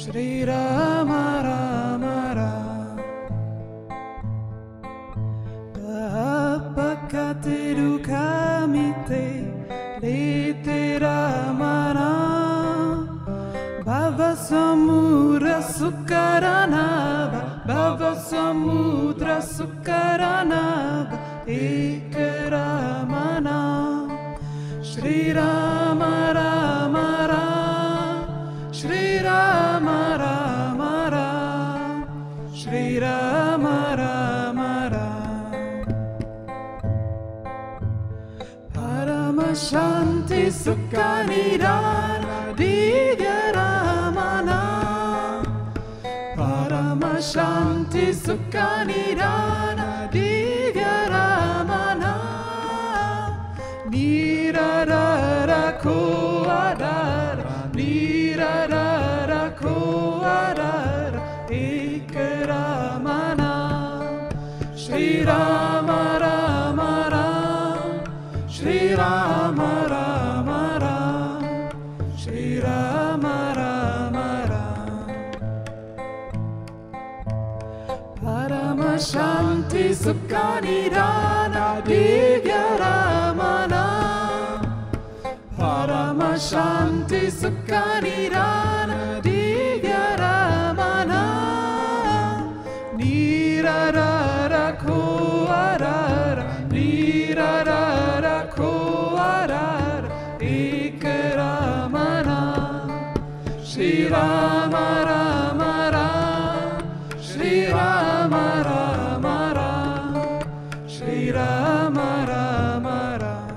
Shri Rama Rama Rama Pahapakate Rukamite Lete Rama Rama Bhava Samudra Sukaranaba Bhava Samudra Sukaranaba Eka Rama Rama Shri Rama Rama Rama Shri Rama Rama Rama Shri Rama Rama Rama Parama Shanti Sukha Nirana Divya Ramana Parama Shanti Sukha Nirana Divya Ramana Nirarara Koadara Nira rara koarara eka Ramana Shri Rama Rama Rama Shri Rama Rama Rama Shri Rama Rama Rama Parama Shanti Sukha Nirana Divya Ramana Parama Shanti Sukha Nirana Divya Ramana Nirarara Koarara Eka Ramana Shri Rama Rama Rama Shri Rama Rama Rama Shri Rama Rama Rama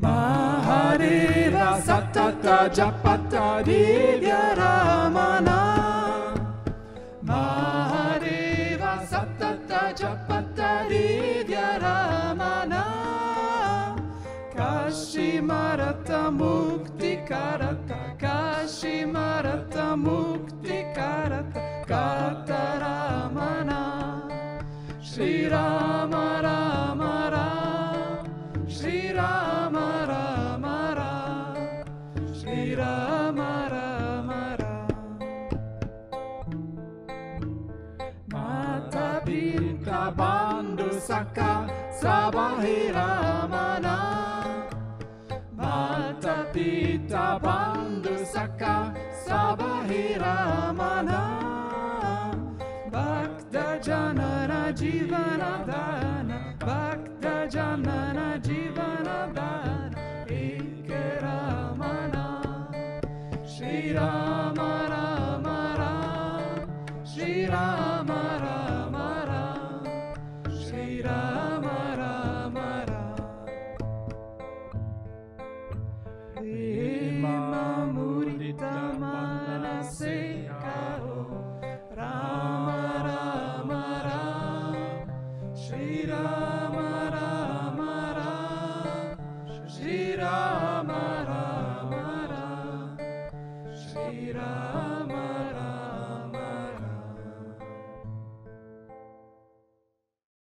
Maharera Satata Japata Divya Ramana Maharera Satata Japata Divya Ramana Kashi Marata Mukti Karata Kashi Marata Mukti Karata Karata Ramana Shri Rama Rama Rama Shri Rama Rama Rama Rama Mata Binta Bandhu Saka Sabahe Ramana Mata Binta Bandhu Saka Sabahe Ramana Bhakta Janana Jivana Dana Bhakta Janana Jivana Dana Eka Ramana Shri Rama Rama Rama Shri Rama Rama Rama Shri Rama Rama Rama Hema Murita Manase Kaho Rama Rama Rama Shri Rama Rama Rama Shri Rama Rama Rama Shri Rama Rama